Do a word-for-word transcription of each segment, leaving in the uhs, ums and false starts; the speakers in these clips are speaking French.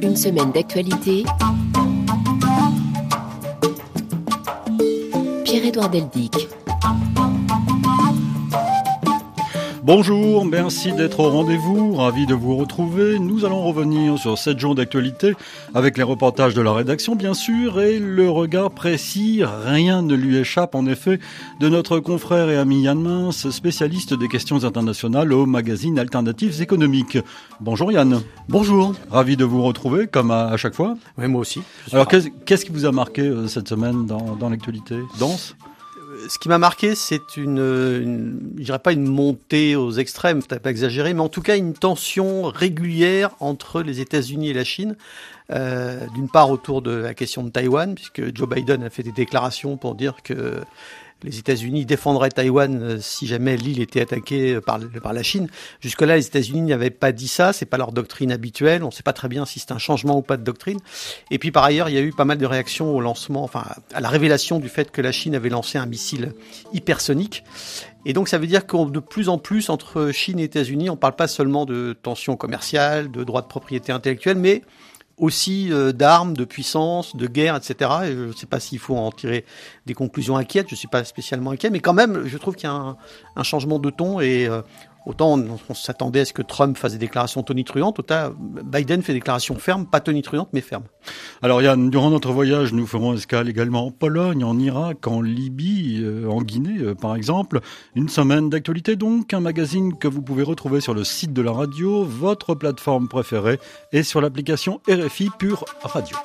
Une semaine d'actualité. Pierre-Édouard Deldique. Bonjour, merci d'être au rendez-vous, ravi de vous retrouver. Nous allons revenir sur sept jours d'actualité avec les reportages de la rédaction bien sûr et le regard précis, rien ne lui échappe en effet, de notre confrère et ami Yann Mens, spécialiste des questions internationales au magazine Alternatives Économiques. Bonjour Yann. Bonjour. Ravi de vous retrouver comme à, à chaque fois. Oui, moi aussi. Alors qu'est-ce, qu'est-ce qui vous a marqué euh, cette semaine dans, dans l'actualité dense? Ce qui m'a marqué, c'est une, une, je dirais pas une montée aux extrêmes, peut-être pas exagéré, mais en tout cas une tension régulière entre les États-Unis et la Chine. Euh, d'une part autour de la question de Taïwan, puisque Joe Biden a fait des déclarations pour dire que les États-Unis défendraient Taïwan si jamais l'île était attaquée par, par la Chine. Jusque-là, les États-Unis n'avaient pas dit ça. C'est pas leur doctrine habituelle. On sait pas très bien si c'est un changement ou pas de doctrine. Et puis, par ailleurs, il y a eu pas mal de réactions au lancement, enfin, à la révélation du fait que la Chine avait lancé un missile hypersonique. Et donc, ça veut dire que de plus en plus, entre Chine et États-Unis, on parle pas seulement de tensions commerciales, de droits de propriété intellectuelle, mais aussi d'armes, de puissance, de guerre, et cetera. Et je ne sais pas s'il faut en tirer des conclusions inquiètes, je ne suis pas spécialement inquiet, mais quand même, je trouve qu'il y a un, un changement de ton et euh, autant on, on s'attendait à ce que Trump fasse des déclarations tonitruantes, autant Biden fait des déclarations fermes, pas tonitruantes, mais fermes. Alors Yann, durant notre voyage, nous ferons escale également en Pologne, en Irak, en Libye, euh, en Guinée euh, par exemple. Une semaine d'actualité donc, un magazine que vous pouvez retrouver sur le site de la radio, votre plateforme préférée et sur l'application R F I Pure Radio.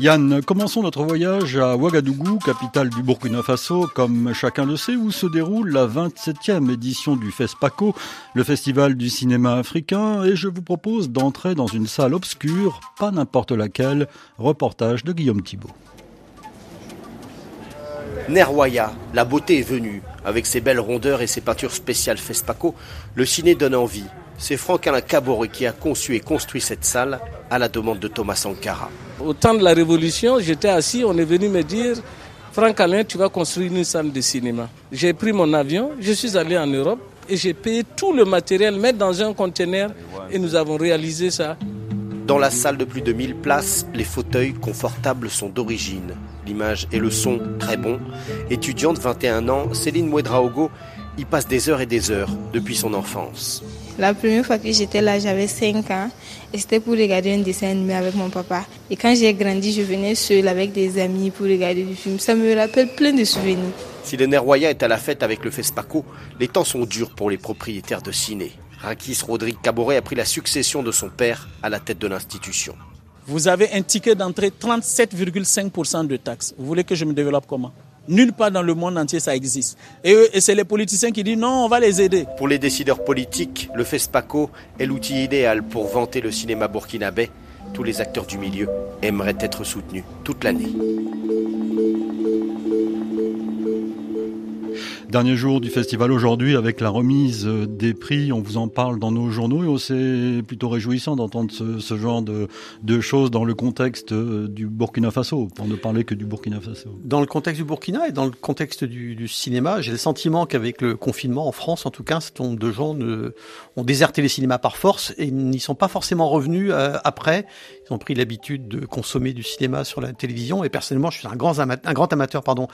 Yann, commençons notre voyage à Ouagadougou, capitale du Burkina Faso, comme chacun le sait, où se déroule la vingt-septième édition du FESPACO, le festival du cinéma africain, et je vous propose d'entrer dans une salle obscure, pas n'importe laquelle. Reportage de Guillaume Thibault. Nerwaya, la beauté est venue. Avec ses belles rondeurs et ses peintures spéciales FESPACO, le ciné donne envie. C'est Franck-Alain Cabore qui a conçu et construit cette salle à la demande de Thomas Sankara. Au temps de la Révolution, j'étais assis, on est venu me dire « Franck-Alain, tu vas construire une salle de cinéma ». J'ai pris mon avion, je suis allé en Europe et j'ai payé tout le matériel, mettre dans un conteneur et nous avons réalisé ça. Dans la salle de plus de mille places, les fauteuils confortables sont d'origine. L'image et le son, très bons. Étudiante, vingt et un ans, Céline Mouedraogo y passe des heures et des heures depuis son enfance. La première fois que j'étais là, j'avais cinq ans et c'était pour regarder un dessin animé avec mon papa. Et quand j'ai grandi, je venais seule avec des amis pour regarder du film. Ça me rappelle plein de souvenirs. Si le Nerwaya est à la fête avec le FESPACO, les temps sont durs pour les propriétaires de ciné. Rakis Rodrigue Caboret a pris la succession de son père à la tête de l'institution. Vous avez un ticket d'entrée trente-sept virgule cinq pour cent de taxes. Vous voulez que je me développe comment ? Nulle part dans le monde entier, ça existe. Et, et c'est les politiciens qui disent non, on va les aider. Pour les décideurs politiques, le FESPACO est l'outil idéal pour vanter le cinéma burkinabé. Tous les acteurs du milieu aimeraient être soutenus toute l'année. Dernier jour du festival aujourd'hui avec la remise des prix, on vous en parle dans nos journaux et c'est plutôt réjouissant d'entendre ce, ce genre de, de choses dans le contexte du Burkina Faso, pour ne parler que du Burkina Faso. Dans le contexte du Burkina et dans le contexte du, du cinéma, j'ai le sentiment qu'avec le confinement en France, en tout cas, un certain nombre de gens ne, ont déserté les cinémas par force et n'y sont pas forcément revenus euh, après. Ils ont pris l'habitude de consommer du cinéma sur la télévision et personnellement, je suis un grand, ama- un grand amateur pardon,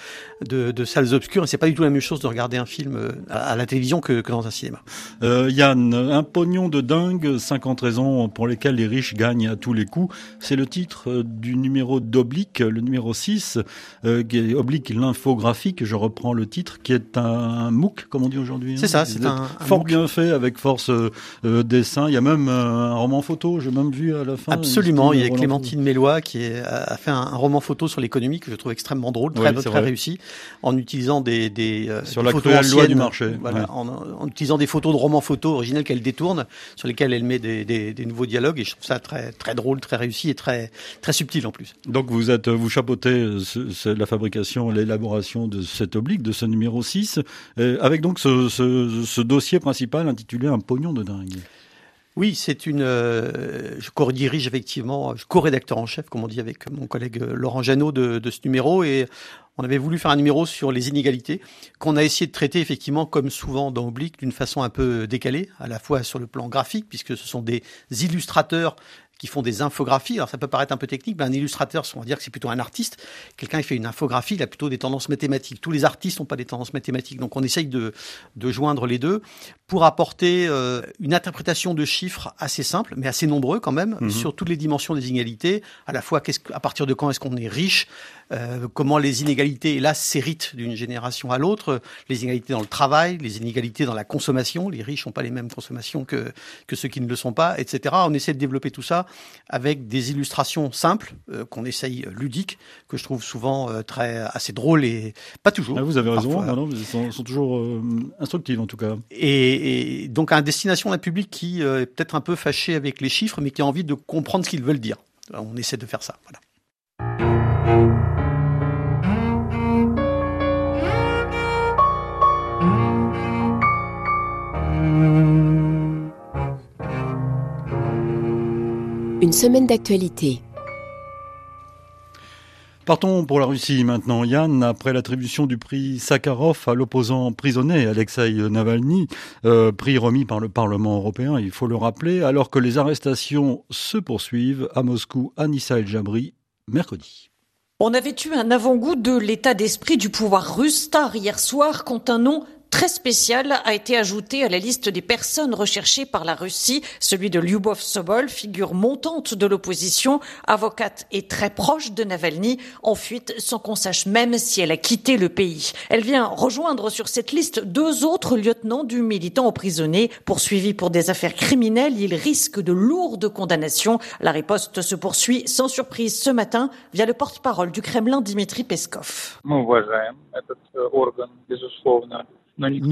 de, de salles obscures et c'est pas du tout la même chose de regarder un film à la télévision que, que dans un cinéma. Euh, Yann, un pognon de dingue, cinquante raisons pour lesquelles les riches gagnent à tous les coups. C'est le titre du numéro d'Oblique, le numéro six, euh, Oblique l'infographique, je reprends le titre, qui est un, un MOOC, comme on dit aujourd'hui. C'est hein, ça, c'est un, un fort MOOC. Bien fait, avec force euh, dessin. Il y a même euh, un roman photo, j'ai même vu à la fin. Absolument, il y a Clémentine Mélois qui est, a fait un, un roman photo sur l'économie que je trouve extrêmement drôle, très, oui, très réussi, en utilisant des... des euh, sur la cruelle loi du marché. Voilà, ouais. en, en utilisant des photos de romans photos originels qu'elle détourne, sur lesquels elle met des, des, des nouveaux dialogues. Et je trouve ça très, très drôle, très réussi et très, très subtil en plus. Donc vous, êtes, vous chapeautez ce, ce, la fabrication, l'élaboration de cet oblique, de ce numéro six, euh, avec donc ce, ce, ce dossier principal intitulé « Un pognon de dingue ». Oui, c'est une. Euh, je co-dirige effectivement, je co-rédacteur en chef, comme on dit, avec mon collègue Laurent Janot de, de ce numéro, et on avait voulu faire un numéro sur les inégalités qu'on a essayé de traiter effectivement, comme souvent dans Oblique, d'une façon un peu décalée, à la fois sur le plan graphique, puisque ce sont des illustrateurs qui font des infographies. Alors ça peut paraître un peu technique, mais un illustrateur, on va dire que c'est plutôt un artiste. Quelqu'un qui fait une infographie, il a plutôt des tendances mathématiques. Tous les artistes n'ont pas des tendances mathématiques. Donc on essaye de, de joindre les deux pour apporter euh, une interprétation de chiffres assez simple, mais assez nombreux quand même, mm-hmm. sur toutes les dimensions des inégalités. À la fois, qu'est-ce, à partir de quand est-ce qu'on est riche, euh, comment les inégalités, et là, s'héritent d'une génération à l'autre. Les inégalités dans le travail, les inégalités dans la consommation. Les riches n'ont pas les mêmes consommations que, que ceux qui ne le sont pas, et cetera. On essaie de développer tout ça avec des illustrations simples euh, qu'on essaye ludiques, que je trouve souvent euh, très assez drôles et pas toujours. Ah, vous avez raison, non, non, ils sont, sont toujours euh, instructives en tout cas. Et, et donc à destination d'un public qui euh, est peut-être un peu fâché avec les chiffres, mais qui a envie de comprendre ce qu'ils veulent dire. Alors, on essaie de faire ça. Voilà. Une semaine d'actualité. Partons pour la Russie maintenant, Yann. Après l'attribution du prix Sakharov à l'opposant prisonnier Alexei Navalny, euh, prix remis par le Parlement européen, il faut le rappeler, alors que les arrestations se poursuivent à Moscou, Anissa El-Jabri, mercredi. On avait eu un avant-goût de l'état d'esprit du pouvoir russe tard hier soir quand un nom très spécial a été ajouté à la liste des personnes recherchées par la Russie, celui de Lyubov Sobol, figure montante de l'opposition, avocate et très proche de Navalny, en fuite sans qu'on sache même si elle a quitté le pays. Elle vient rejoindre sur cette liste deux autres lieutenants du militant emprisonné. Poursuivis pour des affaires criminelles, ils risquent de lourdes condamnations. La riposte se poursuit sans surprise ce matin via le porte-parole du Kremlin, Dmitri Peskov. Nous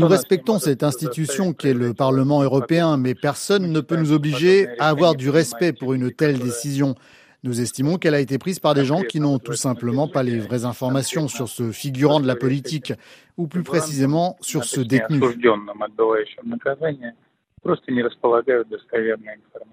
respectons cette institution qu'est le Parlement européen, mais personne ne peut nous obliger à avoir du respect pour une telle décision. Nous estimons qu'elle a été prise par des gens qui n'ont tout simplement pas les vraies informations sur ce figurant de la politique, ou plus précisément sur ce détenu.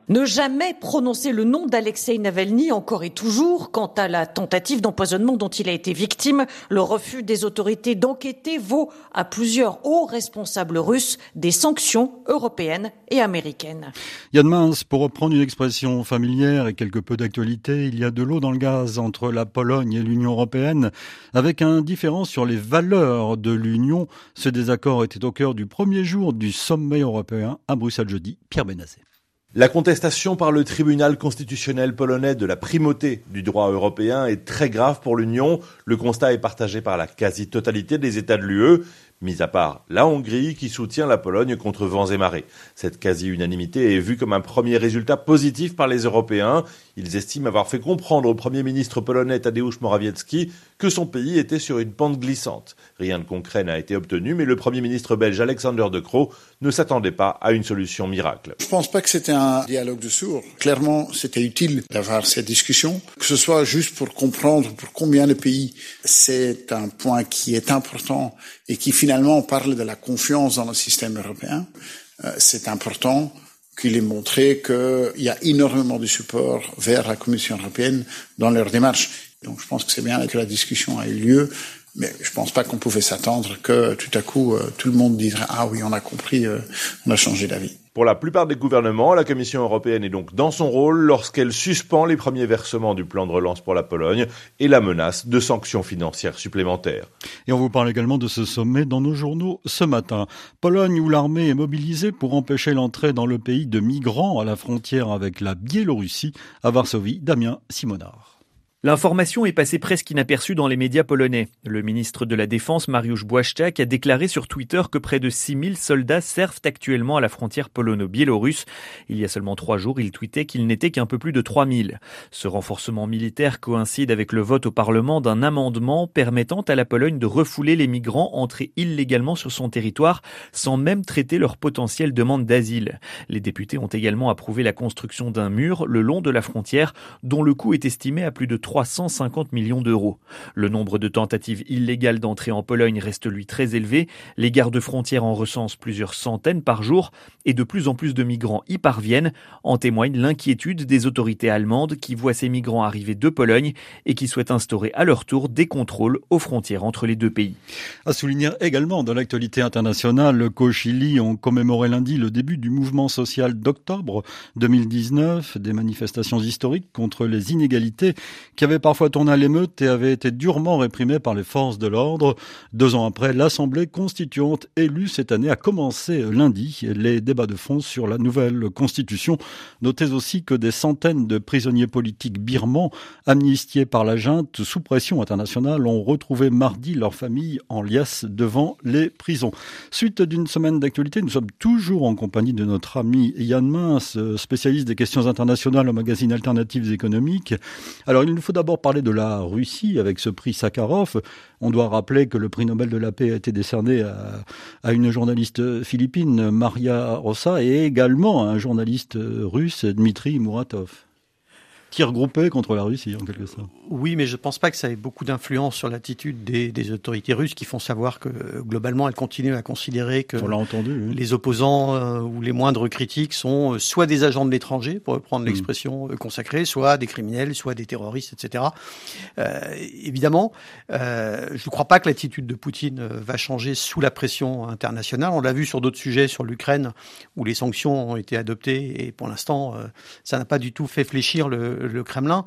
Ne jamais prononcer le nom d'Alexei Navalny encore et toujours. Quant à la tentative d'empoisonnement dont il a été victime, le refus des autorités d'enquêter vaut à plusieurs hauts responsables russes des sanctions européennes et américaines. Yann Mens, pour reprendre une expression familière et quelque peu d'actualité, il y a de l'eau dans le gaz entre la Pologne et l'Union européenne, avec un différent sur les valeurs de l'Union. Ce désaccord était au cœur du premier jour du sommet européen à Bruxelles jeudi, Pierre Benazet. La contestation par le tribunal constitutionnel polonais de la primauté du droit européen est très grave pour l'Union. Le constat est partagé par la quasi-totalité des États de l'U E, mis à part la Hongrie qui soutient la Pologne contre vents et marées. Cette quasi-unanimité est vue comme un premier résultat positif par les Européens. Ils estiment avoir fait comprendre au Premier ministre polonais Tadeusz Morawiecki que son pays était sur une pente glissante. Rien de concret n'a été obtenu, mais le Premier ministre belge Alexander De Croo ne s'attendait pas à une solution miracle. Je ne pense pas que c'était un dialogue de sourds. Clairement, c'était utile d'avoir cette discussion, que ce soit juste pour comprendre pour combien de pays. C'est un point qui est important et qui finalement parle de la confiance dans le système européen. C'est important qu'il ait montré qu'il y a énormément de support vers la Commission européenne dans leur démarche. Donc je pense que c'est bien que la discussion a eu lieu, mais je pense pas qu'on pouvait s'attendre que tout à coup, tout le monde dirait « Ah oui, on a compris, on a changé d'avis ». Pour la plupart des gouvernements, la Commission européenne est donc dans son rôle lorsqu'elle suspend les premiers versements du plan de relance pour la Pologne et la menace de sanctions financières supplémentaires. Et on vous parle également de ce sommet dans nos journaux ce matin. Pologne où l'armée est mobilisée pour empêcher l'entrée dans le pays de migrants à la frontière avec la Biélorussie. À Varsovie, Damien Simonard. L'information est passée presque inaperçue dans les médias polonais. Le ministre de la Défense, Mariusz Błaszczak, a déclaré sur Twitter que près de six mille soldats servent actuellement à la frontière polono-biélorusse. Il y a seulement trois jours, il tweetait qu'il n'était qu'un peu plus de trois mille. Ce renforcement militaire coïncide avec le vote au Parlement d'un amendement permettant à la Pologne de refouler les migrants entrés illégalement sur son territoire sans même traiter leur potentielle demande d'asile. Les députés ont également approuvé la construction d'un mur le long de la frontière dont le coût est estimé à plus de 3 trois cent cinquante millions d'euros. Le nombre de tentatives illégales d'entrée en Pologne reste lui très élevé. Les gardes frontières en recensent plusieurs centaines par jour et de plus en plus de migrants y parviennent. En témoigne l'inquiétude des autorités allemandes qui voient ces migrants arriver de Pologne et qui souhaitent instaurer à leur tour des contrôles aux frontières entre les deux pays. À souligner également dans l'actualité internationale qu'au Chili, on commémorait lundi le début du mouvement social d'octobre deux mille dix-neuf, des manifestations historiques contre les inégalités qui avaient parfois tourné à l'émeute et avaient été durement réprimées par les forces de l'ordre. Deux ans après, l'Assemblée constituante élue cette année a commencé lundi les débats de fond sur la nouvelle constitution. Notez aussi que des centaines de prisonniers politiques birmans amnistiés par la junte sous pression internationale ont retrouvé mardi leur famille en liesse devant les prisons. Suite d'une semaine d'actualité, nous sommes toujours en compagnie de notre ami Yann Mens, spécialiste des questions internationales au magazine Alternatives Économiques. Alors il nous faut d'abord parler de la Russie avec ce prix Sakharov. On doit rappeler que le prix Nobel de la paix a été décerné à, à une journaliste philippine, Maria Rosa, et également à un journaliste russe, Dmitri Muratov. Tir groupé contre la Russie, en quelque sorte. Oui, mais je ne pense pas que ça ait beaucoup d'influence sur l'attitude des, des autorités russes qui font savoir que, globalement, elles continuent à considérer que entendu, oui. les opposants euh, ou les moindres critiques sont euh, soit des agents de l'étranger, pour reprendre l'expression euh, consacrée, soit des criminels, soit des terroristes, et cetera. Euh, évidemment, euh, je ne crois pas que l'attitude de Poutine euh, va changer sous la pression internationale. On l'a vu sur d'autres sujets, sur l'Ukraine, où les sanctions ont été adoptées et, pour l'instant, euh, ça n'a pas du tout fait fléchir le le Kremlin.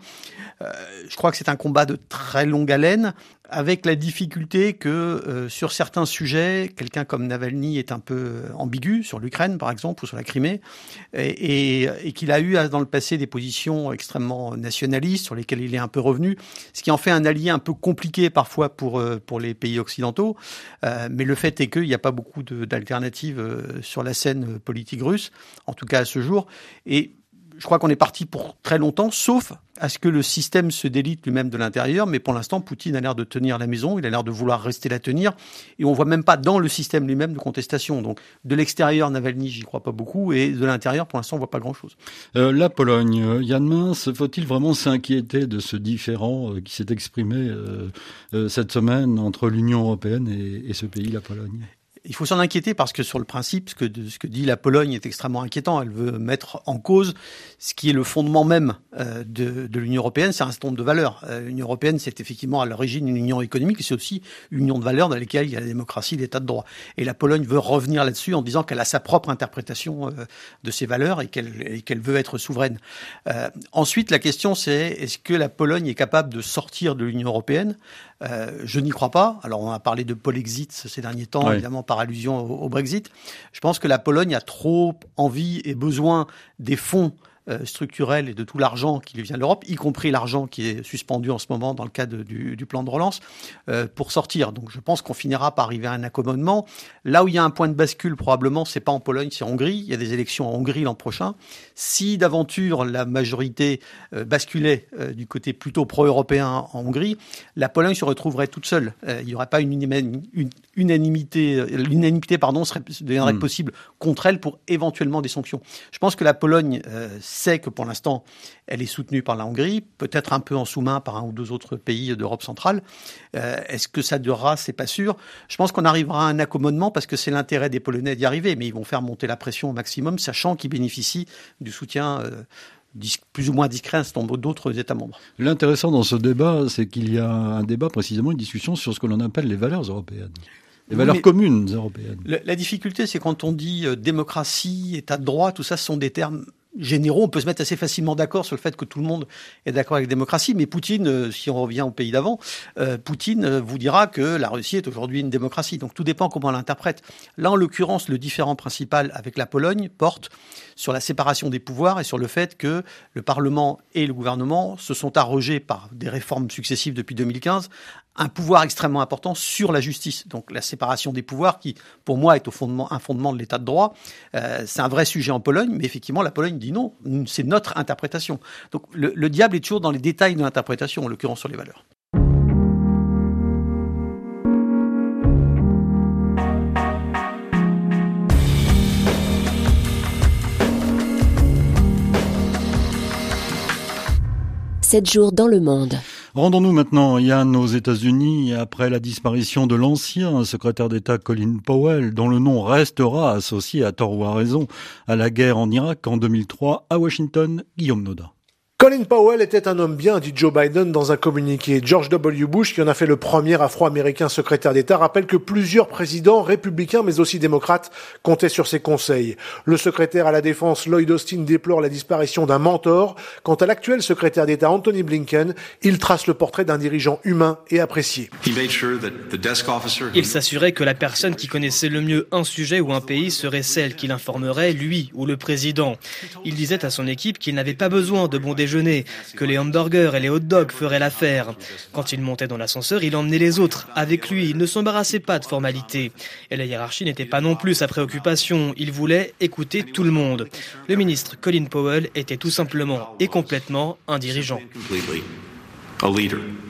Euh, je crois que c'est un combat de très longue haleine, avec la difficulté que euh, sur certains sujets, quelqu'un comme Navalny est un peu ambigu, sur l'Ukraine par exemple, ou sur la Crimée, et, et, et qu'il a eu dans le passé des positions extrêmement nationalistes, sur lesquelles il est un peu revenu, ce qui en fait un allié un peu compliqué parfois pour, pour les pays occidentaux. Euh, mais le fait est qu'il n'y a pas beaucoup de, d'alternatives sur la scène politique russe, en tout cas à ce jour, et je crois qu'on est parti pour très longtemps, sauf à ce que le système se délite lui-même de l'intérieur. Mais pour l'instant, Poutine a l'air de tenir la maison, il a l'air de vouloir rester la tenir. Et on ne voit même pas dans le système lui-même de contestation. Donc de l'extérieur, Navalny, j'y crois pas beaucoup. Et de l'intérieur, pour l'instant, on ne voit pas grand-chose. Euh, la Pologne, Yann Mens, faut-il vraiment s'inquiéter de ce différend qui s'est exprimé euh, euh, cette semaine entre l'Union européenne et, et ce pays, la Pologne ? Il faut s'en inquiéter parce que sur le principe, ce que, ce que dit la Pologne est extrêmement inquiétant. Elle veut mettre en cause ce qui est le fondement même euh, de, de l'Union européenne, c'est un certain nombre de valeurs. Euh, L'Union européenne, c'est effectivement à l'origine une union économique, c'est aussi une union de valeurs dans laquelle il y a la démocratie, l'état de droit. Et la Pologne veut revenir là-dessus en disant qu'elle a sa propre interprétation euh, de ces valeurs et qu'elle, et qu'elle veut être souveraine. Euh, ensuite, la question c'est, est-ce que la Pologne est capable de sortir de l'Union européenne ? Euh, je n'y crois pas. Alors on a parlé de Polexit ces derniers temps, oui. évidemment par allusion au, au Brexit. Je pense que la Pologne a trop envie et besoin des fonds structurelle et de tout l'argent qui lui vient de l'Europe, y compris l'argent qui est suspendu en ce moment dans le cadre du, du plan de relance, euh, pour sortir. Donc je pense qu'on finira par arriver à un accommodement. Là où il y a un point de bascule, probablement, c'est pas en Pologne, c'est en Hongrie. Il y a des élections en Hongrie l'an prochain. Si d'aventure la majorité euh, basculait euh, du côté plutôt pro-européen en Hongrie, la Pologne se retrouverait toute seule. Euh, il n'y aurait pas une, une, une unanimité, l'unanimité pardon, serait, deviendrait mmh. possible contre elle pour éventuellement des sanctions. Je pense que la Pologne euh, sait que pour l'instant, elle est soutenue par la Hongrie, peut-être un peu en sous-main par un ou deux autres pays d'Europe centrale. Euh, est-ce que ça durera ? C'est pas sûr. Je pense qu'on arrivera à un accommodement parce que c'est l'intérêt des Polonais d'y arriver, mais ils vont faire monter la pression au maximum, sachant qu'ils bénéficient du soutien euh, plus ou moins discret à un certain nombre d'autres États membres. L'intéressant dans ce débat, c'est qu'il y a un débat, précisément une discussion sur ce que l'on appelle les valeurs européennes. Les valeurs oui, communes européennes. La, la difficulté, c'est quand on dit euh, démocratie, état de droit, tout ça, ce sont des termes généraux. On peut se mettre assez facilement d'accord sur le fait que tout le monde est d'accord avec la démocratie. Mais Poutine, euh, si on revient au pays d'avant, euh, Poutine euh, vous dira que la Russie est aujourd'hui une démocratie. Donc tout dépend comment on l'interprète. Là, en l'occurrence, le différend principal avec la Pologne porte sur la séparation des pouvoirs et sur le fait que le Parlement et le gouvernement se sont arrogés par des réformes successives depuis deux mille quinze un pouvoir extrêmement important sur la justice. Donc la séparation des pouvoirs qui, pour moi, est au fondement, un fondement de l'état de droit. Euh, c'est un vrai sujet en Pologne, mais effectivement, la Pologne dit non. C'est notre interprétation. Donc le, le diable est toujours dans les détails de l'interprétation, en l'occurrence sur les valeurs. sept jours dans le monde. Rendons-nous maintenant, Yann, aux États-Unis après la disparition de l'ancien secrétaire d'État Colin Powell, dont le nom restera associé à tort ou à raison à la guerre en Irak en deux mille trois à Washington. Guillaume Nodin. Colin Powell était un homme bien, dit Joe Biden dans un communiqué. George W. Bush, qui en a fait le premier afro-américain secrétaire d'État, rappelle que plusieurs présidents républicains, mais aussi démocrates, comptaient sur ses conseils. Le secrétaire à la Défense, Lloyd Austin, déplore la disparition d'un mentor. Quant à l'actuel secrétaire d'État, Anthony Blinken, il trace le portrait d'un dirigeant humain et apprécié. Il s'assurait que la personne qui connaissait le mieux un sujet ou un pays serait celle qui l'informerait, lui ou le président. Il disait à son équipe qu'il n'avait pas besoin de bons déjeuners, que les hamburgers et les hot-dogs feraient l'affaire. Quand il montait dans l'ascenseur, il emmenait les autres avec lui. Il ne s'embarrassait pas de formalités. Et la hiérarchie n'était pas non plus sa préoccupation. Il voulait écouter tout le monde. Le ministre Colin Powell était tout simplement et complètement un dirigeant.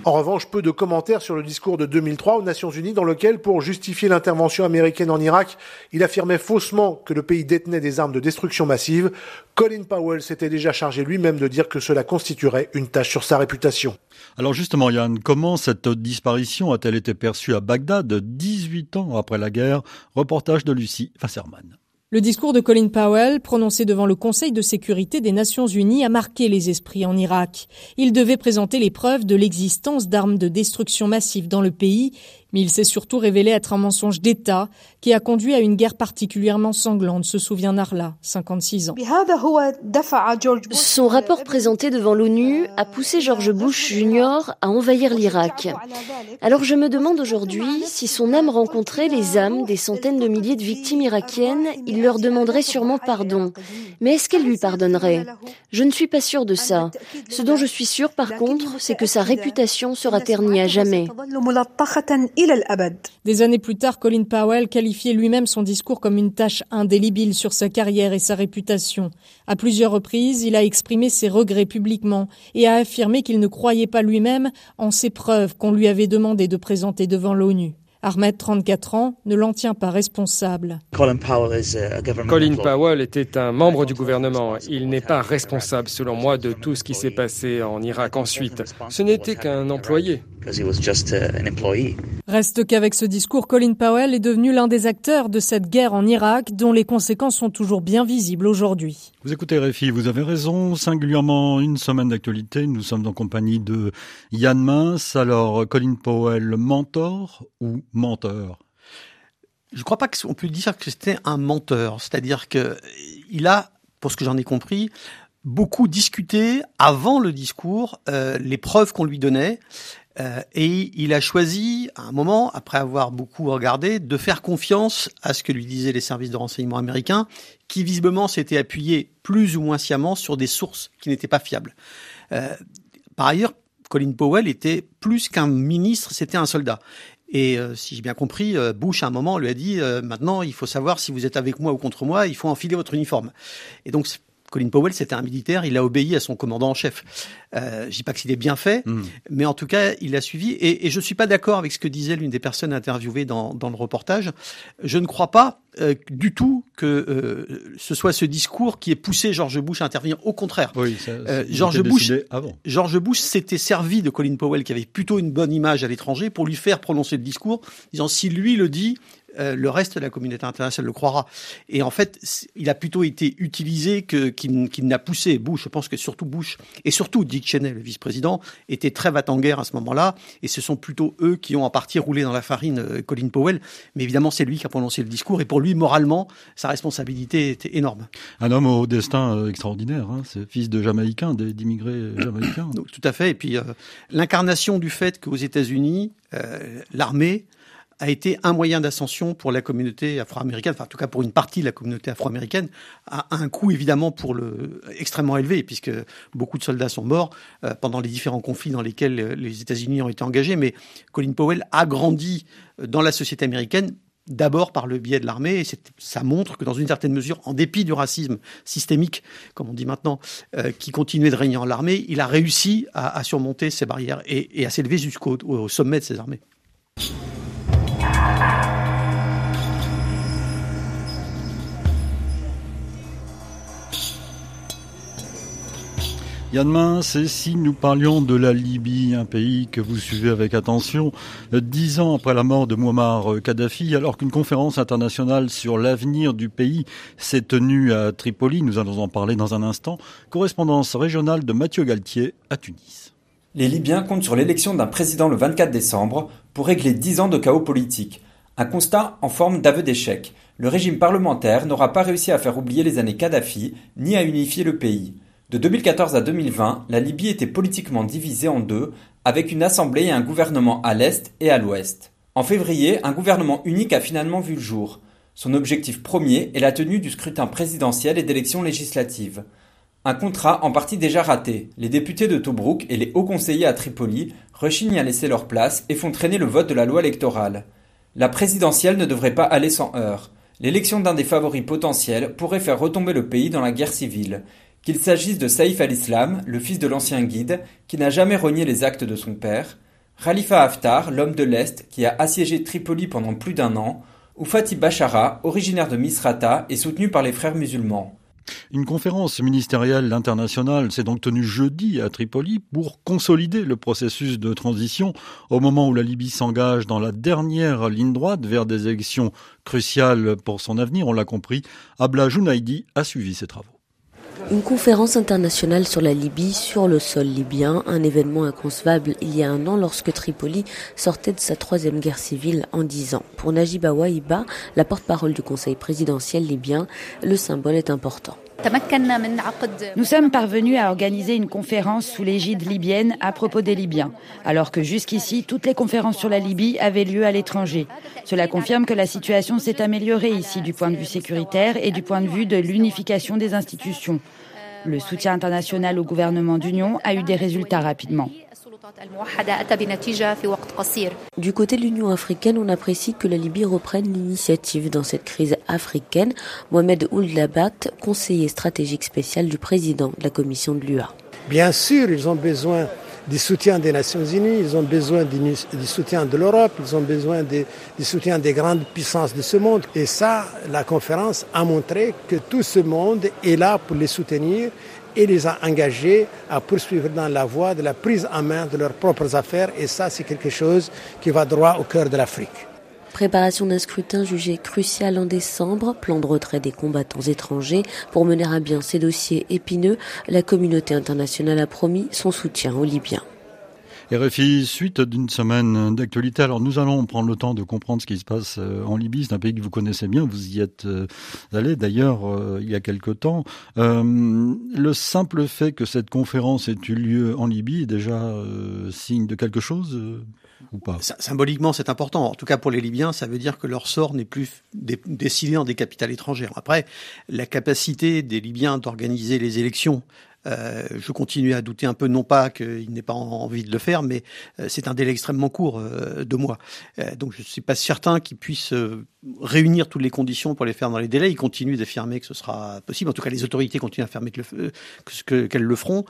En revanche, peu de commentaires sur le discours de deux mille trois aux Nations Unies dans lequel, pour justifier l'intervention américaine en Irak, il affirmait faussement que le pays détenait des armes de destruction massive. Colin Powell s'était déjà chargé lui-même de dire que cela constituerait une tache sur sa réputation. Alors justement, Yann, comment cette disparition a-t-elle été perçue à Bagdad dix-huit ans après la guerre? Reportage de Lucie Wasserman. Le discours de Colin Powell, prononcé devant le Conseil de sécurité des Nations Unies, a marqué les esprits en Irak. Il devait présenter les preuves de l'existence d'armes de destruction massive dans le pays, mais il s'est surtout révélé être un mensonge d'État qui a conduit à une guerre particulièrement sanglante, se souvient Narla, cinquante-six ans. Son rapport présenté devant l'ONU a poussé George Bush junior à envahir l'Irak. Alors je me demande aujourd'hui si son âme rencontrait les âmes des centaines de milliers de victimes irakiennes, il leur demanderait sûrement pardon. Mais est-ce qu'elle lui pardonnerait? Je ne suis pas sûre de ça. Ce dont je suis sûre, par contre, c'est que sa réputation sera ternie à jamais. Des années plus tard, Colin Powell qualifiait lui-même son discours comme une tache indélébile sur sa carrière et sa réputation. À plusieurs reprises, il a exprimé ses regrets publiquement et a affirmé qu'il ne croyait pas lui-même en ces preuves qu'on lui avait demandé de présenter devant l'ONU. Ahmed, trente-quatre ans, ne l'en tient pas responsable. Colin Powell était un membre du gouvernement. Il n'est pas responsable, selon moi, de tout ce qui s'est passé en Irak ensuite. Ce n'était qu'un employé. Reste qu'avec ce discours, Colin Powell est devenu l'un des acteurs de cette guerre en Irak, dont les conséquences sont toujours bien visibles aujourd'hui. Vous écoutez R F I, vous avez raison, singulièrement une semaine d'actualité. Nous sommes en compagnie de Yann Mens. Alors, Colin Powell, mentor ou menteur? Je ne crois pas qu'on puisse dire que c'était un menteur. C'est-à-dire qu'il a, pour ce que j'en ai compris, beaucoup discuté avant le discours euh, les preuves qu'on lui donnait. Euh, et il a choisi, à un moment, après avoir beaucoup regardé, de faire confiance à ce que lui disaient les services de renseignement américains, qui visiblement s'étaient appuyés plus ou moins sciemment sur des sources qui n'étaient pas fiables. Euh, par ailleurs, Colin Powell était plus qu'un ministre, c'était un soldat. Et euh, si j'ai bien compris, euh, Bush, à un moment, lui a dit euh, « Maintenant, il faut savoir si vous êtes avec moi ou contre moi, il faut enfiler votre uniforme. » Et donc, Colin Powell, c'était un militaire, il a obéi à son commandant en chef. Euh, je ne dis pas que c'était bien fait, mmh. mais en tout cas, il a suivi. Et, et je ne suis pas d'accord avec ce que disait l'une des personnes interviewées dans, dans le reportage. Je ne crois pas euh, du tout que euh, ce soit ce discours qui ait poussé George Bush à intervenir. Au contraire, oui, ça, euh, George, Bush, George Bush s'était servi de Colin Powell, qui avait plutôt une bonne image à l'étranger, pour lui faire prononcer le discours, disant « si lui le dit », Euh, le reste de la communauté internationale le croira. Et en fait, il a plutôt été utilisé que, qu'il, qu'il n'a poussé. Bush, je pense que surtout Bush, et surtout Dick Cheney, le vice-président, étaient très va-t-en-guerre à ce moment-là. Et ce sont plutôt eux qui ont en partie roulé dans la farine euh, Colin Powell. Mais évidemment, c'est lui qui a prononcé le discours. Et pour lui, moralement, sa responsabilité était énorme. Un homme au destin extraordinaire, hein, c'est fils de Jamaïcains, d'immigrés jamaïcains. Donc, tout à fait. Et puis, euh, l'incarnation du fait qu'aux États-Unis, euh, l'armée a été un moyen d'ascension pour la communauté afro-américaine, enfin en tout cas pour une partie de la communauté afro-américaine, à un coût évidemment pour le extrêmement élevé, puisque beaucoup de soldats sont morts euh, pendant les différents conflits dans lesquels les États-Unis ont été engagés. Mais Colin Powell a grandi dans la société américaine, d'abord par le biais de l'armée, et c'est, ça montre que dans une certaine mesure, en dépit du racisme systémique, comme on dit maintenant, euh, qui continuait de régner en l'armée, il a réussi à, à surmonter ces barrières et, et à s'élever jusqu'au au sommet de ces armées. Yann Mens, et si nous parlions de la Libye, un pays que vous suivez avec attention, dix ans après la mort de Muammar Kadhafi, alors qu'une conférence internationale sur l'avenir du pays s'est tenue à Tripoli, nous allons en parler dans un instant, correspondance régionale de Mathieu Galtier à Tunis. Les Libyens comptent sur l'élection d'un président le vingt-quatre décembre pour régler dix ans de chaos politique. Un constat en forme d'aveu d'échec. Le régime parlementaire n'aura pas réussi à faire oublier les années Kadhafi, ni à unifier le pays. De deux mille quatorze à deux mille vingt, la Libye était politiquement divisée en deux, avec une assemblée et un gouvernement à l'est et à l'ouest. En février, un gouvernement unique a finalement vu le jour. Son objectif premier est la tenue du scrutin présidentiel et d'élections législatives. Un contrat en partie déjà raté. Les députés de Tobrouk et les hauts conseillers à Tripoli rechignent à laisser leur place et font traîner le vote de la loi électorale. La présidentielle ne devrait pas aller sans heurts. L'élection d'un des favoris potentiels pourrait faire retomber le pays dans la guerre civile. Qu'il s'agisse de Saïf al-Islam, le fils de l'ancien guide, qui n'a jamais renié les actes de son père, Khalifa Haftar, l'homme de l'Est, qui a assiégé Tripoli pendant plus d'un an, ou Fatih Bachara, originaire de Misrata et soutenu par les frères musulmans. Une conférence ministérielle internationale s'est donc tenue jeudi à Tripoli pour consolider le processus de transition au moment où la Libye s'engage dans la dernière ligne droite vers des élections cruciales pour son avenir. On l'a compris, Abla Jounaidi a suivi ces travaux. Une conférence internationale sur la Libye, sur le sol libyen, un événement inconcevable il y a un an lorsque Tripoli sortait de sa troisième guerre civile en dix ans. Pour Najiba Wahiba, la porte-parole du Conseil présidentiel libyen, le symbole est important. Nous sommes parvenus à organiser une conférence sous l'égide libyenne à propos des Libyens, alors que jusqu'ici, toutes les conférences sur la Libye avaient lieu à l'étranger. Cela confirme que la situation s'est améliorée ici du point de vue sécuritaire et du point de vue de l'unification des institutions. Le soutien international au gouvernement d'union a eu des résultats rapidement. Du côté de l'Union africaine, on apprécie que la Libye reprenne l'initiative dans cette crise africaine. Mohamed Ould Labat, conseiller stratégique spécial du président de la commission de l'U A. Bien sûr, ils ont besoin du soutien des Nations Unies, ils ont besoin du soutien de l'Europe, ils ont besoin du soutien des grandes puissances de ce monde. Et ça, la conférence a montré que tout ce monde est là pour les soutenir et les a engagés à poursuivre dans la voie de la prise en main de leurs propres affaires. Et ça, c'est quelque chose qui va droit au cœur de l'Afrique. Préparation d'un scrutin jugé crucial en décembre, plan de retrait des combattants étrangers. Pour mener à bien ces dossiers épineux, la communauté internationale a promis son soutien aux Libyens. R F I, suite d'une semaine d'actualité. Alors nous allons prendre le temps de comprendre ce qui se passe en Libye. C'est un pays que vous connaissez bien, vous y êtes allé d'ailleurs euh, il y a quelque temps. Euh, le simple fait que cette conférence ait eu lieu en Libye est déjà euh, signe de quelque chose euh, ou pas ? Symboliquement, c'est important. En tout cas pour les Libyens, ça veut dire que leur sort n'est plus dé- décidé dans des capitales étrangères. Après, la capacité des Libyens d'organiser les élections, Euh, je continue à douter un peu, non pas qu'il n'ait pas envie de le faire, mais euh, c'est un délai extrêmement court, euh, deux mois. Euh, donc je ne suis pas certain qu'ils puissent euh, réunir toutes les conditions pour les faire dans les délais. Ils continuent d'affirmer que ce sera possible. En tout cas, les autorités continuent à affirmer que le, que, que, qu'elles le feront.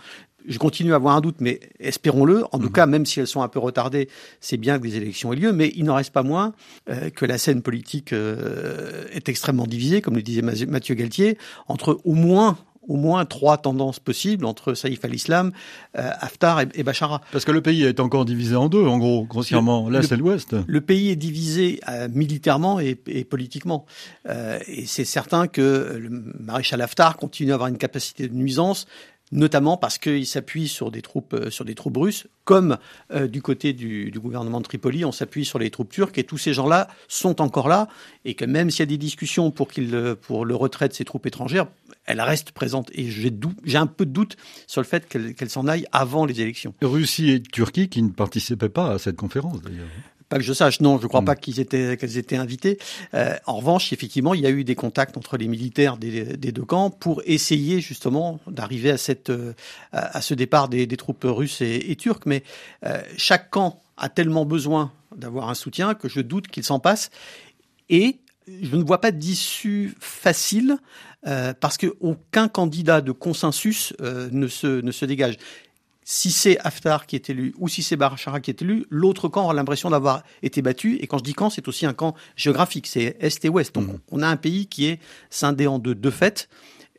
Je continue à avoir un doute, mais espérons-le. En mmh. tout cas, même si elles sont un peu retardées, c'est bien que des élections aient lieu. Mais il n'en reste pas moins euh, que la scène politique euh, est extrêmement divisée, comme le disait Mathieu Galtier, entre au moins... au moins trois tendances possibles entre Saïf al-Islam, euh, Haftar et, et Bachara. Parce que le pays est encore divisé en deux, en gros, grossièrement, l'Est et l'Ouest. Le pays est divisé euh, militairement et, et politiquement. Euh, et c'est certain que le maréchal Haftar continue à avoir une capacité de nuisance, notamment parce qu'il s'appuie sur des troupes, euh, sur des troupes russes, comme euh, du côté du, du gouvernement de Tripoli, on s'appuie sur les troupes turques, et tous ces gens-là sont encore là, et que même s'il y a des discussions pour, qu'il, pour le retrait de ces troupes étrangères, elle reste présente. Et j'ai, dou- j'ai un peu de doute sur le fait qu'elle, qu'elle s'en aille avant les élections. Russie et Turquie qui ne participaient pas à cette conférence, d'ailleurs. Pas que je sache, non, je ne crois mmh. pas qu'ils étaient, qu'elles étaient invitées. Euh, en revanche, effectivement, il y a eu des contacts entre les militaires des, des deux camps pour essayer justement d'arriver à, cette, euh, à ce départ des, des troupes russes et, et turques. Mais euh, chaque camp a tellement besoin d'avoir un soutien que je doute qu'il s'en passe. Et je ne vois pas d'issue facile euh, parce qu'aucun candidat de consensus euh, ne, se, ne se dégage. Si c'est Haftar qui est élu ou si c'est Bachara qui est élu, l'autre camp a l'impression d'avoir été battu. Et quand je dis camp, c'est aussi un camp géographique, c'est Est et Ouest. Donc on a un pays qui est scindé en deux, de fait.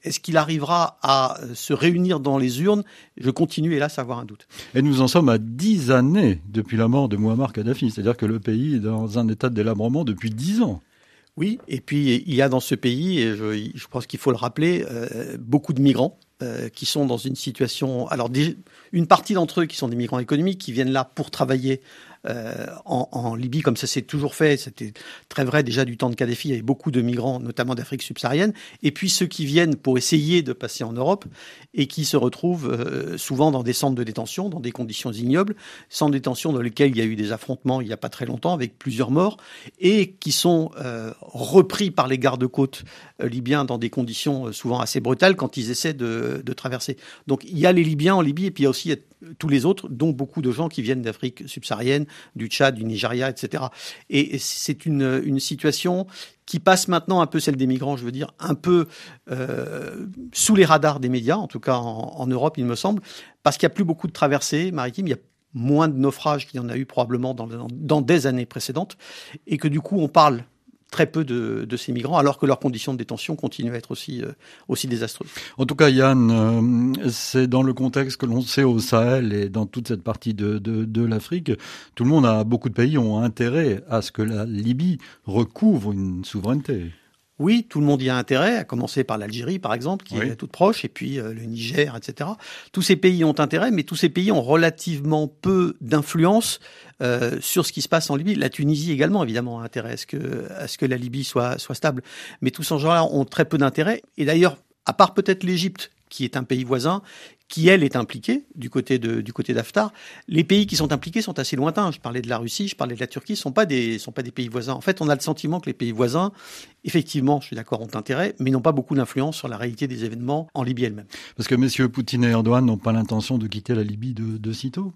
Est-ce qu'il arrivera à se réunir dans les urnes? Je continue, hélas, à avoir un doute. Et nous en sommes à dix années depuis la mort de Muammar Kadhafi. C'est-à-dire que le pays est dans un état de délabrement depuis dix ans. Oui, et puis il y a dans ce pays, et je, je pense qu'il faut le rappeler, euh, beaucoup de migrants euh, qui sont dans une situation... Alors, des, une partie d'entre eux qui sont des migrants économiques, qui viennent là pour travailler... Euh, en, en Libye, comme ça s'est toujours fait, c'était très vrai déjà du temps de Kadhafi, il y avait beaucoup de migrants, notamment d'Afrique subsaharienne, et puis ceux qui viennent pour essayer de passer en Europe et qui se retrouvent euh, souvent dans des centres de détention, dans des conditions ignobles, centres de détention dans lesquels il y a eu des affrontements il n'y a pas très longtemps avec plusieurs morts, et qui sont euh, repris par les gardes-côtes euh, libyens dans des conditions euh, souvent assez brutales quand ils essaient de, de traverser. Donc il y a les Libyens en Libye et puis il y a aussi tous les autres, dont beaucoup de gens qui viennent d'Afrique subsaharienne, du Tchad, du Nigeria, et cetera. Et c'est une, une situation qui passe maintenant un peu, celle des migrants, je veux dire, un peu euh, sous les radars des médias, en tout cas en, en Europe, il me semble, parce qu'il n'y a plus beaucoup de traversées maritimes, il y a moins de naufrages qu'il y en a eu probablement dans, dans, dans des années précédentes, et que du coup on parle très peu de, de ces migrants, alors que leurs conditions de détention continuent à être aussi, euh, aussi désastreuses. En tout cas, Yann, euh, c'est dans le contexte que l'on sait au Sahel et dans toute cette partie de, de, de l'Afrique, tout le monde a, beaucoup de pays ont intérêt à ce que la Libye recouvre une souveraineté. Oui, tout le monde y a intérêt, à commencer par l'Algérie, par exemple, qui oui. est toute proche, et puis euh, le Niger, et cetera. Tous ces pays ont intérêt, mais tous ces pays ont relativement peu d'influence euh, sur ce qui se passe en Libye. La Tunisie également, évidemment, a intérêt à ce que, à ce que la Libye soit, soit stable. Mais tous ces gens-là ont très peu d'intérêt. Et d'ailleurs, à part peut-être l'Égypte, qui est un pays voisin, qui, elle, est impliquée du côté de, du côté d'Haftar. Les pays qui sont impliqués sont assez lointains. Je parlais de la Russie, je parlais de la Turquie, ce ne sont pas des, sont pas des pays voisins. En fait, on a le sentiment que les pays voisins, effectivement, je suis d'accord, ont intérêt, mais n'ont pas beaucoup d'influence sur la réalité des événements en Libye elle-même. Parce que messieurs Poutine et Erdogan n'ont pas l'intention de quitter la Libye de, de sitôt?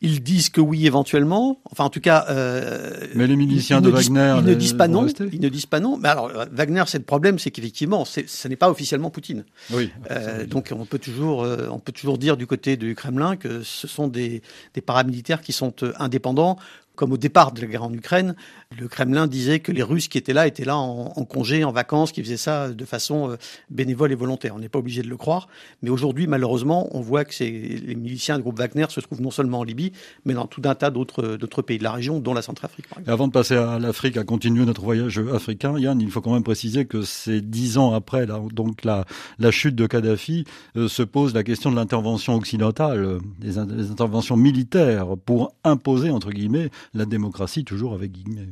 Ils disent que oui, éventuellement. Enfin, en tout cas... Euh, mais les miliciens de Wagner... Ils ne disent pas non. Ils ne disent pas non. Mais alors, Wagner, c'est le problème, c'est qu'effectivement, c'est, ce n'est pas officiellement Poutine. Oui. Euh, donc, on peut, toujours, euh, on peut toujours dire du côté du Kremlin que ce sont des, des paramilitaires qui sont euh, indépendants. Comme au départ de la guerre en Ukraine, le Kremlin disait que les Russes qui étaient là étaient là en, en congé, en vacances, qui faisaient ça de façon bénévole et volontaire. On n'est pas obligé de le croire. Mais aujourd'hui, malheureusement, on voit que c'est, les miliciens du groupe Wagner se trouvent non seulement en Libye, mais dans tout un tas d'autres, d'autres pays de la région, dont la Centrafrique. Par exemple. Et avant de passer à l'Afrique, à continuer notre voyage africain, Yann, il faut quand même préciser que c'est dix ans après là, donc la, la chute de Kadhafi, euh, se pose la question de l'intervention occidentale, des, in- des interventions militaires pour imposer, entre guillemets, la démocratie, toujours avec guillemets.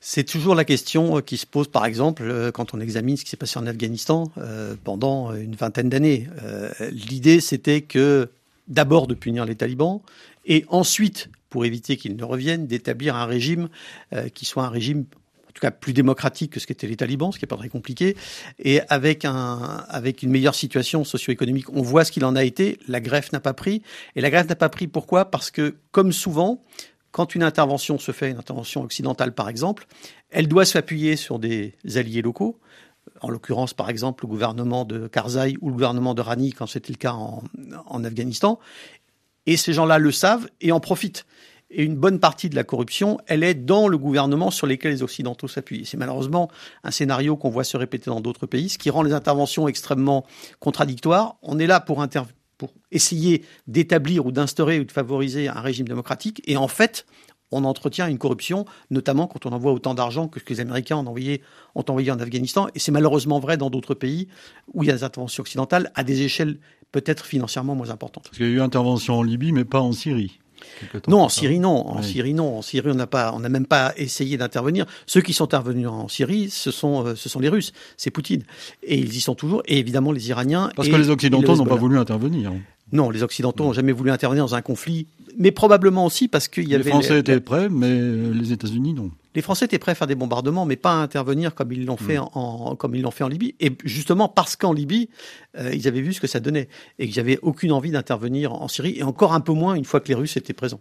C'est toujours la question qui se pose, par exemple, quand on examine ce qui s'est passé en Afghanistan euh, pendant une vingtaine d'années. Euh, l'idée, c'était que, d'abord, de punir les talibans, et ensuite, pour éviter qu'ils ne reviennent, d'établir un régime euh, qui soit un régime... en tout cas plus démocratique que ce qu'étaient les talibans, ce qui n'est pas très compliqué, et avec, un, avec une meilleure situation socio-économique. On voit ce qu'il en a été, la greffe n'a pas pris, et la greffe n'a pas pris pourquoi ? Parce que, comme souvent, quand une intervention se fait, une intervention occidentale par exemple, elle doit s'appuyer sur des alliés locaux, en l'occurrence par exemple le gouvernement de Karzai ou le gouvernement de Rani, quand c'était le cas en, en Afghanistan, et ces gens-là le savent et en profitent. Et une bonne partie de la corruption, elle est dans le gouvernement sur lequel les Occidentaux s'appuient. C'est malheureusement un scénario qu'on voit se répéter dans d'autres pays, ce qui rend les interventions extrêmement contradictoires. On est là pour, inter... pour essayer d'établir ou d'instaurer ou de favoriser un régime démocratique. Et en fait, on entretient une corruption, notamment quand on envoie autant d'argent que ce que les Américains ont envoyé, ont envoyé en Afghanistan. Et c'est malheureusement vrai dans d'autres pays où il y a des interventions occidentales à des échelles peut-être financièrement moins importantes. Parce qu'il y a eu intervention en Libye, mais pas en Syrie. Non, en Syrie, non. En oui. Syrie, non. En Syrie, on n'a pas, on n'a même pas essayé d'intervenir. Ceux qui sont intervenus en Syrie, ce sont, ce sont les Russes. C'est Poutine. Et ils y sont toujours. Et évidemment, les Iraniens. Parce et, que les Occidentaux le n'ont pas voulu intervenir. Non, les Occidentaux n'ont jamais voulu intervenir dans un conflit. Mais probablement aussi parce qu'il y avait... Les Français les... étaient prêts, mais les États-Unis, non. Les Français étaient prêts à faire des bombardements, mais pas à intervenir comme ils l'ont fait en, en, comme ils l'ont fait en Libye. Et justement parce qu'en Libye, euh, ils avaient vu ce que ça donnait et qu'ils n'avaient aucune envie d'intervenir en Syrie, et encore un peu moins une fois que les Russes étaient présents.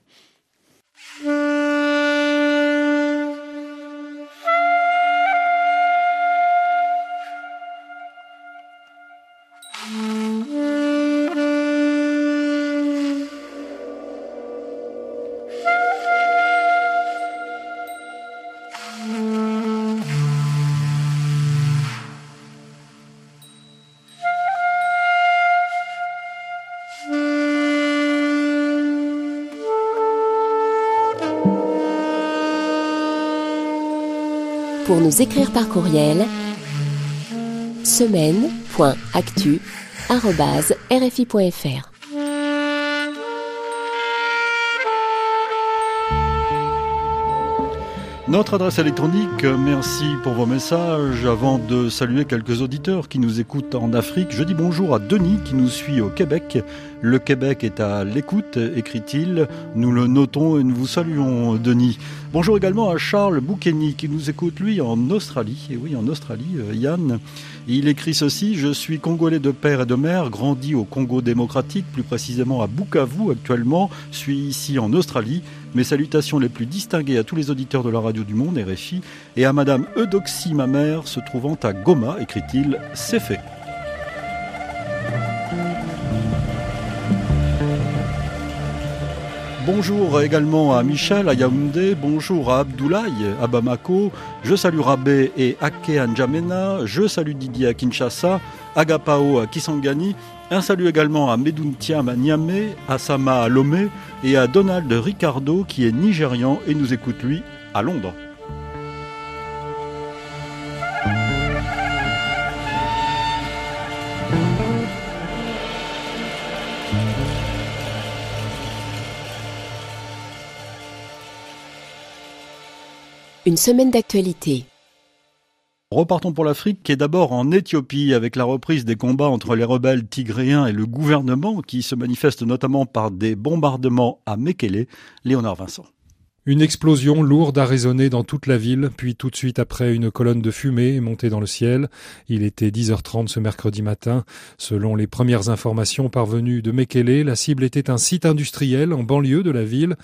pour nous écrire par courriel semaine point actu arobase r f i point f r. Notre adresse électronique, merci pour vos messages. Avant de saluer quelques auditeurs qui nous écoutent en Afrique, je dis bonjour à Denis qui nous suit au Québec. Le Québec est à l'écoute, écrit-il. Nous le notons et nous vous saluons, Denis. Bonjour également à Charles Boukeni qui nous écoute, lui, en Australie. Et oui, en Australie, euh, Yann. Il écrit ceci: je suis Congolais de père et de mère, grandi au Congo démocratique, plus précisément à Bukavu actuellement. Je suis ici en Australie. Mes salutations les plus distinguées à tous les auditeurs de la radio du monde, R F I, et à Madame Eudoxie, ma mère, se trouvant à Goma, écrit-il, c'est fait. Bonjour également à Michel, à Yaoundé, bonjour à Abdoulaye, à Bamako, je salue Rabé et Ake à N'Djamena, je salue Didier à Kinshasa, Agapao à Kisangani. Un salut également à Medountiam à Niamey, à Sama à Lomé et à Donald Ricardo qui est nigérian et nous écoute lui à Londres. Une semaine d'actualité. Repartons pour l'Afrique qui est d'abord en Éthiopie avec la reprise des combats entre les rebelles tigréens et le gouvernement qui se manifeste notamment par des bombardements à Mekele. Léonard Vincent. Une explosion lourde a résonné dans toute la ville, puis tout de suite après une colonne de fumée est montée dans le ciel. Il était dix heures trente ce mercredi matin. Selon les premières informations parvenues de Mekele, la cible était un site industriel en banlieue de la ville.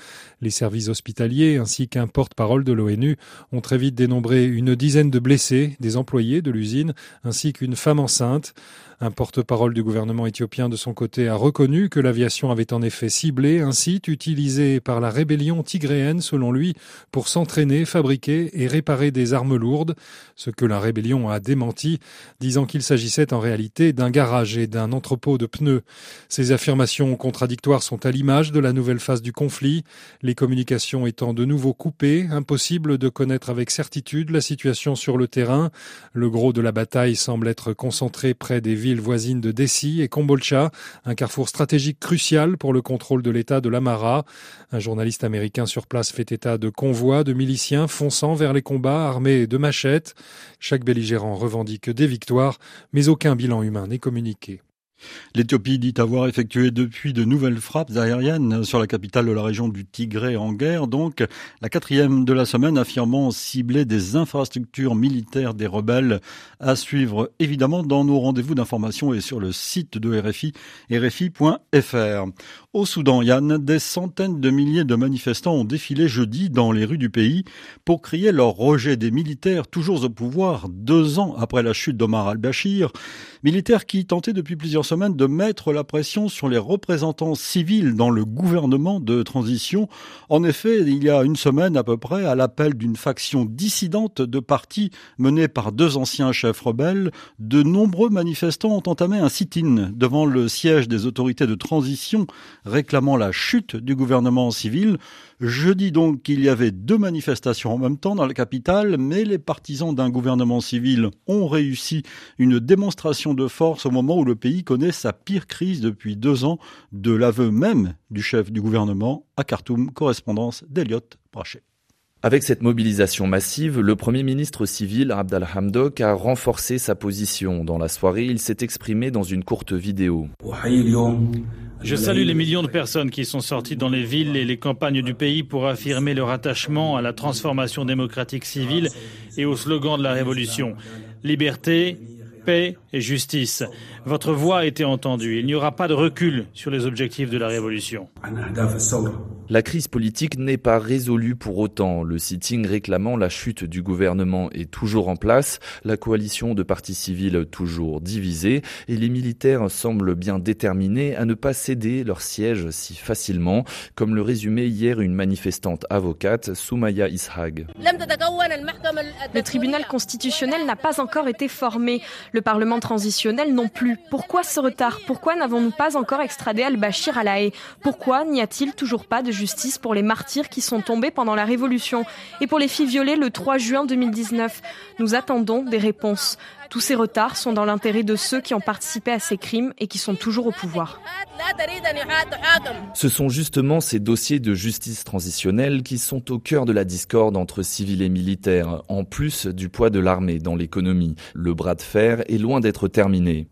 Les services hospitaliers ainsi qu'un porte-parole de l'ONU ont très vite dénombré une dizaine de blessés, des employés de l'usine ainsi qu'une femme enceinte. Un porte-parole du gouvernement éthiopien de son côté a reconnu que l'aviation avait en effet ciblé un site utilisé par la rébellion tigréenne, selon lui, pour s'entraîner, fabriquer et réparer des armes lourdes, ce que la rébellion a démenti, disant qu'il s'agissait en réalité d'un garage et d'un entrepôt de pneus. Ces affirmations contradictoires sont à l'image de la nouvelle phase du conflit, les communications étant de nouveau coupées, impossible de connaître avec certitude la situation sur le terrain. Le gros de la bataille semble être concentré près des villes villes voisines de Dessie et Kombolcha, un carrefour stratégique crucial pour le contrôle de l'État de l'Amara. Un journaliste américain sur place fait état de convois de miliciens fonçant vers les combats armés de machettes. Chaque belligérant revendique des victoires, mais aucun bilan humain n'est communiqué. L'Éthiopie dit avoir effectué depuis de nouvelles frappes aériennes sur la capitale de la région du Tigré en guerre, donc la quatrième de la semaine affirmant cibler des infrastructures militaires des rebelles. À suivre évidemment dans nos rendez-vous d'information et sur le site de R F I, r f i point f r. Au Soudan, Yann, des centaines de milliers de manifestants ont défilé jeudi dans les rues du pays pour crier leur rejet des militaires toujours au pouvoir deux ans après la chute d'Omar al-Bashir, militaires qui tentaient depuis plusieurs semaine de mettre la pression sur les représentants civils dans le gouvernement de transition. En effet, il y a une semaine à peu près, à l'appel d'une faction dissidente de parti menée par deux anciens chefs rebelles, de nombreux manifestants ont entamé un sit-in devant le siège des autorités de transition réclamant la chute du gouvernement civil. Jeudi donc qu'il y avait deux manifestations en même temps dans la capitale, mais les partisans d'un gouvernement civil ont réussi une démonstration de force au moment où le pays connaît sa pire crise depuis deux ans, de l'aveu même du chef du gouvernement. À Khartoum, correspondance d'Eliott Braché. Avec cette mobilisation massive, le Premier ministre civil Abd al-Hamdok a renforcé sa position. Dans la soirée, il s'est exprimé dans une courte vidéo. Je salue les millions de personnes qui sont sorties dans les villes et les campagnes du pays pour affirmer leur attachement à la transformation démocratique civile et au slogan de la révolution. Liberté, paix et justice. Votre voix a été entendue. Il n'y aura pas de recul sur les objectifs de la révolution. La crise politique n'est pas résolue pour autant. Le sit-in réclamant la chute du gouvernement est toujours en place, la coalition de partis civils toujours divisée et les militaires semblent bien déterminés à ne pas céder leur siège si facilement, comme le résumait hier une manifestante avocate, Soumaya Ishag. Le tribunal constitutionnel n'a pas encore été formé. Le Parlement transitionnelle non plus. Pourquoi ce retard? Pourquoi n'avons-nous pas encore extradé al-Bachir à La Haye? Pourquoi n'y a-t-il toujours pas de justice pour les martyrs qui sont tombés pendant la Révolution et pour les filles violées le trois juin deux mille dix-neuf? Nous attendons des réponses. Tous ces retards sont dans l'intérêt de ceux qui ont participé à ces crimes et qui sont toujours au pouvoir. Ce sont justement ces dossiers de justice transitionnelle qui sont au cœur de la discorde entre civils et militaires, en plus du poids de l'armée dans l'économie. Le bras de fer est loin d'être terminé.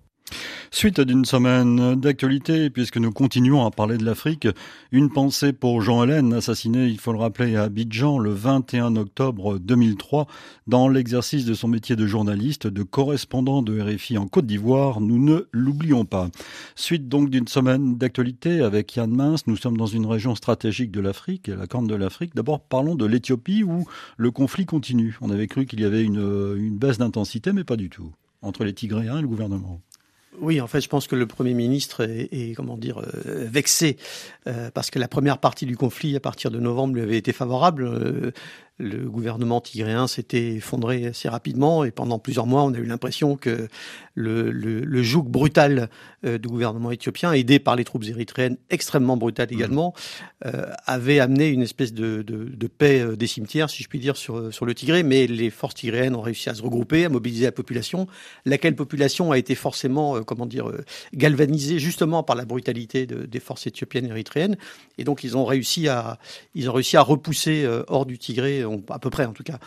Suite d'une semaine d'actualité, puisque nous continuons à parler de l'Afrique, une pensée pour Jean Hélène, assassiné, il faut le rappeler, à Abidjan le vingt et un octobre deux mille trois, dans l'exercice de son métier de journaliste, de correspondant de R F I en Côte d'Ivoire, nous ne l'oublions pas. Suite donc d'une semaine d'actualité avec Yann Mens, nous sommes dans une région stratégique de l'Afrique, la Corne de l'Afrique. D'abord parlons de l'Éthiopie où le conflit continue. On avait cru qu'il y avait une, une baisse d'intensité, mais pas du tout, entre les Tigréens et le gouvernement. Oui, en fait, je pense que le Premier ministre est, est comment dire, euh, vexé euh, parce que la première partie du conflit, à partir de novembre, lui avait été favorable. Euh, le gouvernement tigréen s'était effondré assez rapidement et pendant plusieurs mois, on a eu l'impression que le, le, le joug brutal euh, du gouvernement éthiopien, aidé par les troupes érythréennes, extrêmement brutales également, euh, avait amené une espèce de, de, de paix des cimetières, si je puis dire, sur, sur le Tigré. Mais les forces tigréennes ont réussi à se regrouper, à mobiliser la population, laquelle population a été forcément... Euh, comment dire, galvanisés justement par la brutalité de, des forces éthiopiennes et érythréennes. Et donc, ils ont réussi à, ils ont réussi à repousser euh, hors du Tigré, on, à peu près en tout cas,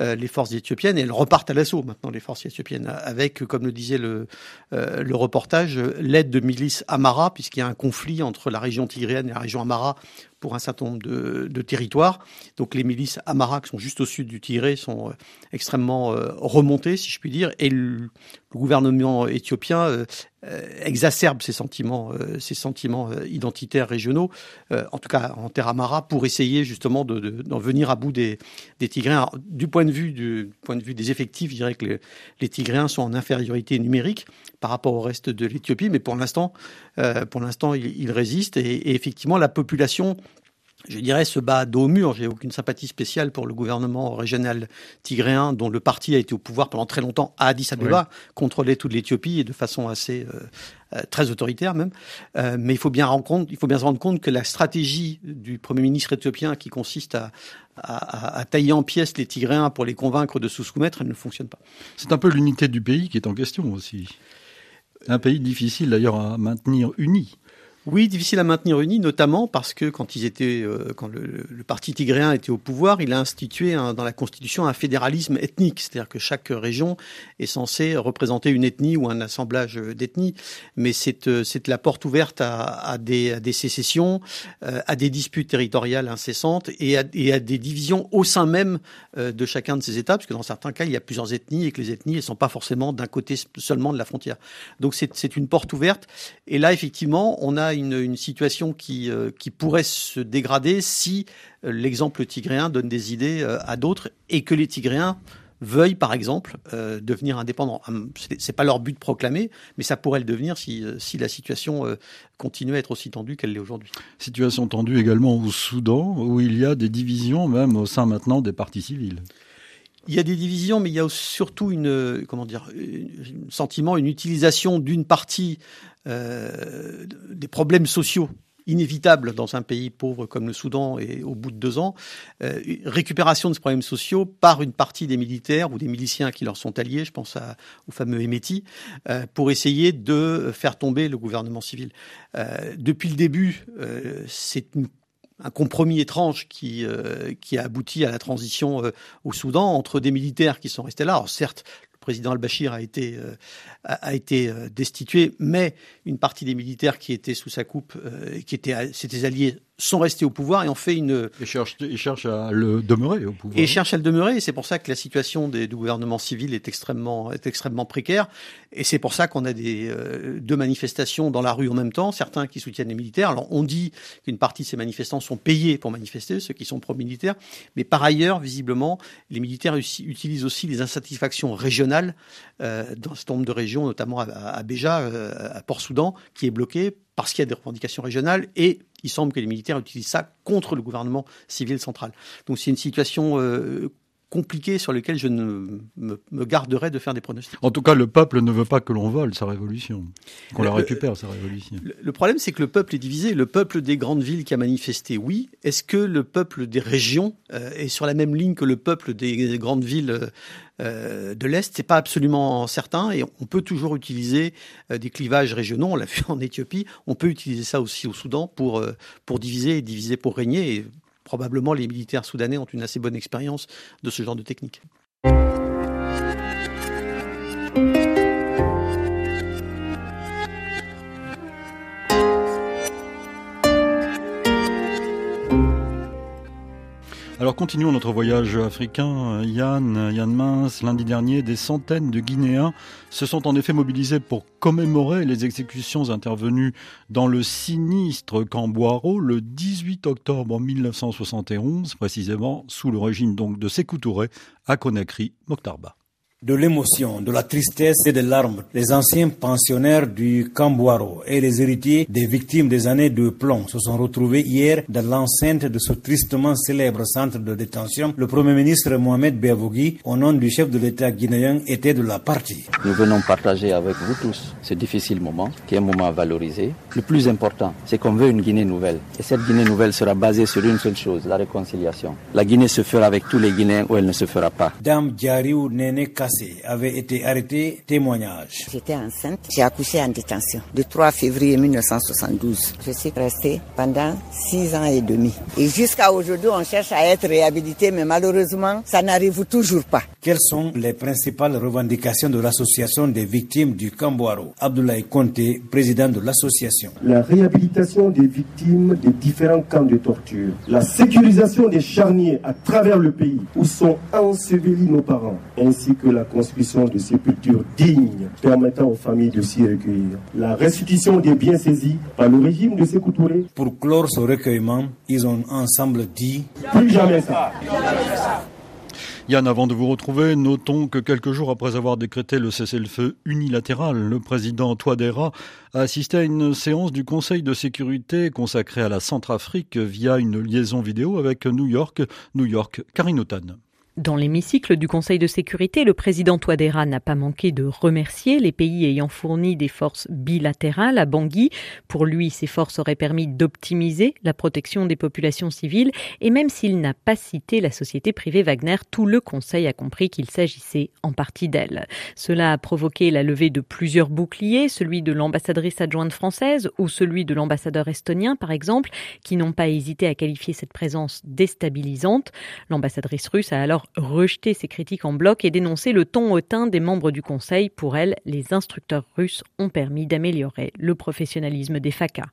euh, les forces éthiopiennes. Et elles repartent à l'assaut maintenant, les forces éthiopiennes, avec, comme le disait le, euh, le reportage, l'aide de milices Amhara, puisqu'il y a un conflit entre la région tigréenne et la région Amhara pour un certain nombre de, de territoires. Donc les milices Amhara, qui sont juste au sud du Tigré, sont euh, extrêmement euh, remontées, si je puis dire. Et le, le gouvernement éthiopien euh, euh, exacerbe ses sentiments, euh, ses sentiments euh, identitaires régionaux, euh, en tout cas en terre Amhara, pour essayer justement de, de, d'en venir à bout des, des Tigréens. Alors, du, point de vue, du, du point de vue des effectifs, je dirais que les, les Tigréens sont en infériorité numérique par rapport au reste de l'Éthiopie, mais pour l'instant, euh, pour l'instant ils, ils résistent. Et, et effectivement, la population... je dirais, se bat dos au mur. J'ai aucune sympathie spéciale pour le gouvernement régional tigréen, dont le parti a été au pouvoir pendant très longtemps à Addis Abeba, oui. Contrôlait toute l'Éthiopie et de façon assez euh, très autoritaire même. Euh, mais il faut bien rendre compte, il faut bien se rendre compte que la stratégie du Premier ministre éthiopien, qui consiste à À, à tailler en pièces les Tigréens pour les convaincre de se soumettre, elle ne fonctionne pas. C'est un peu l'unité du pays qui est en question aussi. Un pays difficile d'ailleurs à maintenir uni. Oui, difficile à maintenir uni, notamment parce que quand ils étaient, euh, quand le, le parti tigréen était au pouvoir, il a institué un, dans la Constitution un fédéralisme ethnique, c'est-à-dire que chaque région est censée représenter une ethnie ou un assemblage d'ethnies, mais c'est, euh, c'est la porte ouverte à, à, des, à des sécessions, euh, à des disputes territoriales incessantes et à, et à des divisions au sein même euh, de chacun de ces États, parce que dans certains cas il y a plusieurs ethnies et que les ethnies ne sont pas forcément d'un côté seulement de la frontière. Donc c'est, c'est une porte ouverte et là effectivement on a Une, une situation qui, euh, qui pourrait se dégrader si euh, l'exemple tigréen donne des idées euh, à d'autres et que les Tigréens veuillent, par exemple, euh, devenir indépendants. C'est, c'est pas leur but proclamé, mais ça pourrait le devenir si, si la situation euh, continue à être aussi tendue qu'elle l'est aujourd'hui. Situation tendue également au Soudan, où il y a des divisions même au sein maintenant des partis civils. Il y a des divisions, mais il y a surtout une, comment dire, un sentiment, une utilisation d'une partie euh, des problèmes sociaux inévitables dans un pays pauvre comme le Soudan et au bout de deux ans, euh, récupération de ces problèmes sociaux par une partie des militaires ou des miliciens qui leur sont alliés, je pense à, au fameux Emeti, euh, pour essayer de faire tomber le gouvernement civil. Euh, depuis le début, euh, c'est une un compromis étrange qui, euh, qui a abouti à la transition euh, au Soudan entre des militaires qui sont restés là. Alors certes, le président al-Bachir a été, euh, a été euh, destitué, mais une partie des militaires qui étaient sous sa coupe, euh, qui étaient ses alliés, sont restés au pouvoir et ont fait une... Ils cherchent, ils cherchent à le demeurer au pouvoir. Et cherchent à le demeurer. Et c'est pour ça que la situation des, du gouvernement civil est extrêmement, est extrêmement précaire. Et c'est pour ça qu'on a des, euh, deux manifestations dans la rue en même temps. Certains qui soutiennent les militaires. Alors, on dit qu'une partie de ces manifestants sont payés pour manifester, ceux qui sont pro-militaires. Mais par ailleurs, visiblement, les militaires utilisent aussi les insatisfactions régionales euh, dans un certain nombre de régions, notamment à, à Béja, euh, à Port-Soudan, qui est bloqué parce qu'il y a des revendications régionales et il semble que les militaires utilisent ça contre le gouvernement civil central. Donc c'est une situation euh, compliqué sur lequel je ne me, me garderai de faire des pronostics. En tout cas, le peuple ne veut pas que l'on vole sa révolution, qu'on le, la récupère, sa révolution. Le, le problème, c'est que le peuple est divisé. Le peuple des grandes villes qui a manifesté, oui. Est-ce que le peuple des régions euh, est sur la même ligne que le peuple des, des grandes villes euh, de l'Est? C'est pas absolument certain. Et on peut toujours utiliser euh, des clivages régionaux. On l'a vu en Éthiopie. On peut utiliser ça aussi au Soudan pour, euh, pour diviser et diviser pour régner. Et probablement, les militaires soudanais ont une assez bonne expérience de ce genre de technique. Alors continuons notre voyage africain, Yann, Yann Mens. Lundi dernier, des centaines de Guinéens se sont en effet mobilisés pour commémorer les exécutions intervenues dans le sinistre Camboiro le dix-huit octobre mille neuf cent soixante et onze, précisément sous le régime donc de Sékou Touré à Conakry, Mokhtar Ba. De l'émotion, de la tristesse et des larmes, les anciens pensionnaires du Camboiro et les héritiers des victimes des années de plomb se sont retrouvés hier dans l'enceinte de ce tristement célèbre centre de détention. Le Premier ministre Mohamed Bouazizi, au nom du chef de l'État guinéen, était de la partie. Nous venons partager avec vous tous ce difficile moment, qui est un moment à valoriser. Le plus important, c'est qu'on veut une Guinée nouvelle. Et cette Guinée nouvelle sera basée sur une seule chose, la réconciliation. La Guinée se fera avec tous les Guinéens ou elle ne se fera pas. Dame Diariou Néné avait été arrêté, témoignage. J'étais enceinte, j'ai accouché en détention le trois février mille neuf cent soixante-douze. Je suis restée pendant six ans et demi. Et jusqu'à aujourd'hui, on cherche à être réhabilité, mais malheureusement, ça n'arrive toujours pas. Quelles sont les principales revendications de l'association des victimes du Camboiro? Abdoulaye Conté, président de l'association. La réhabilitation des victimes des différents camps de torture, la sécurisation des charniers à travers le pays où sont ensevelis nos parents, ainsi que la construction de sépultures dignes permettant aux familles de s'y recueillir. La restitution des biens saisis par le régime de Sékou Touré. Pour clore ce recueillement, ils ont ensemble dit « Plus jamais ça !» Yann, avant de vous retrouver, notons que quelques jours après avoir décrété le cessez-le-feu unilatéral, le président Touadéra a assisté à une séance du Conseil de sécurité consacrée à la Centrafrique via une liaison vidéo avec New York, New York, Karine Otan. Dans l'hémicycle du Conseil de sécurité, le président Touadéra n'a pas manqué de remercier les pays ayant fourni des forces bilatérales à Bangui. Pour lui, ces forces auraient permis d'optimiser la protection des populations civiles. Et même s'il n'a pas cité la société privée Wagner, tout le Conseil a compris qu'il s'agissait en partie d'elle. Cela a provoqué la levée de plusieurs boucliers, celui de l'ambassadrice adjointe française ou celui de l'ambassadeur estonien, par exemple, qui n'ont pas hésité à qualifier cette présence déstabilisante. L'ambassadrice russe a alors rejeter ces critiques en bloc et dénoncer le ton hautain des membres du Conseil. Pour elle, les instructeurs russes ont permis d'améliorer le professionnalisme des F A C A.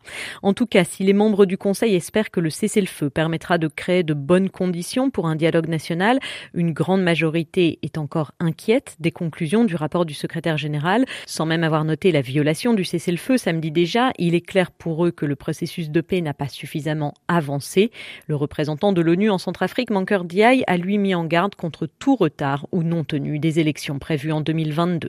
En tout cas, si les membres du Conseil espèrent que le cessez-le-feu permettra de créer de bonnes conditions pour un dialogue national, une grande majorité est encore inquiète des conclusions du rapport du secrétaire général. Sans même avoir noté la violation du cessez-le-feu samedi déjà, il est clair pour eux que le processus de paix n'a pas suffisamment avancé. Le représentant de l'ONU en Centrafrique, Mankeur Diaye, a lui mis en garde contre tout retard ou non tenu des élections prévues en deux mille vingt-deux.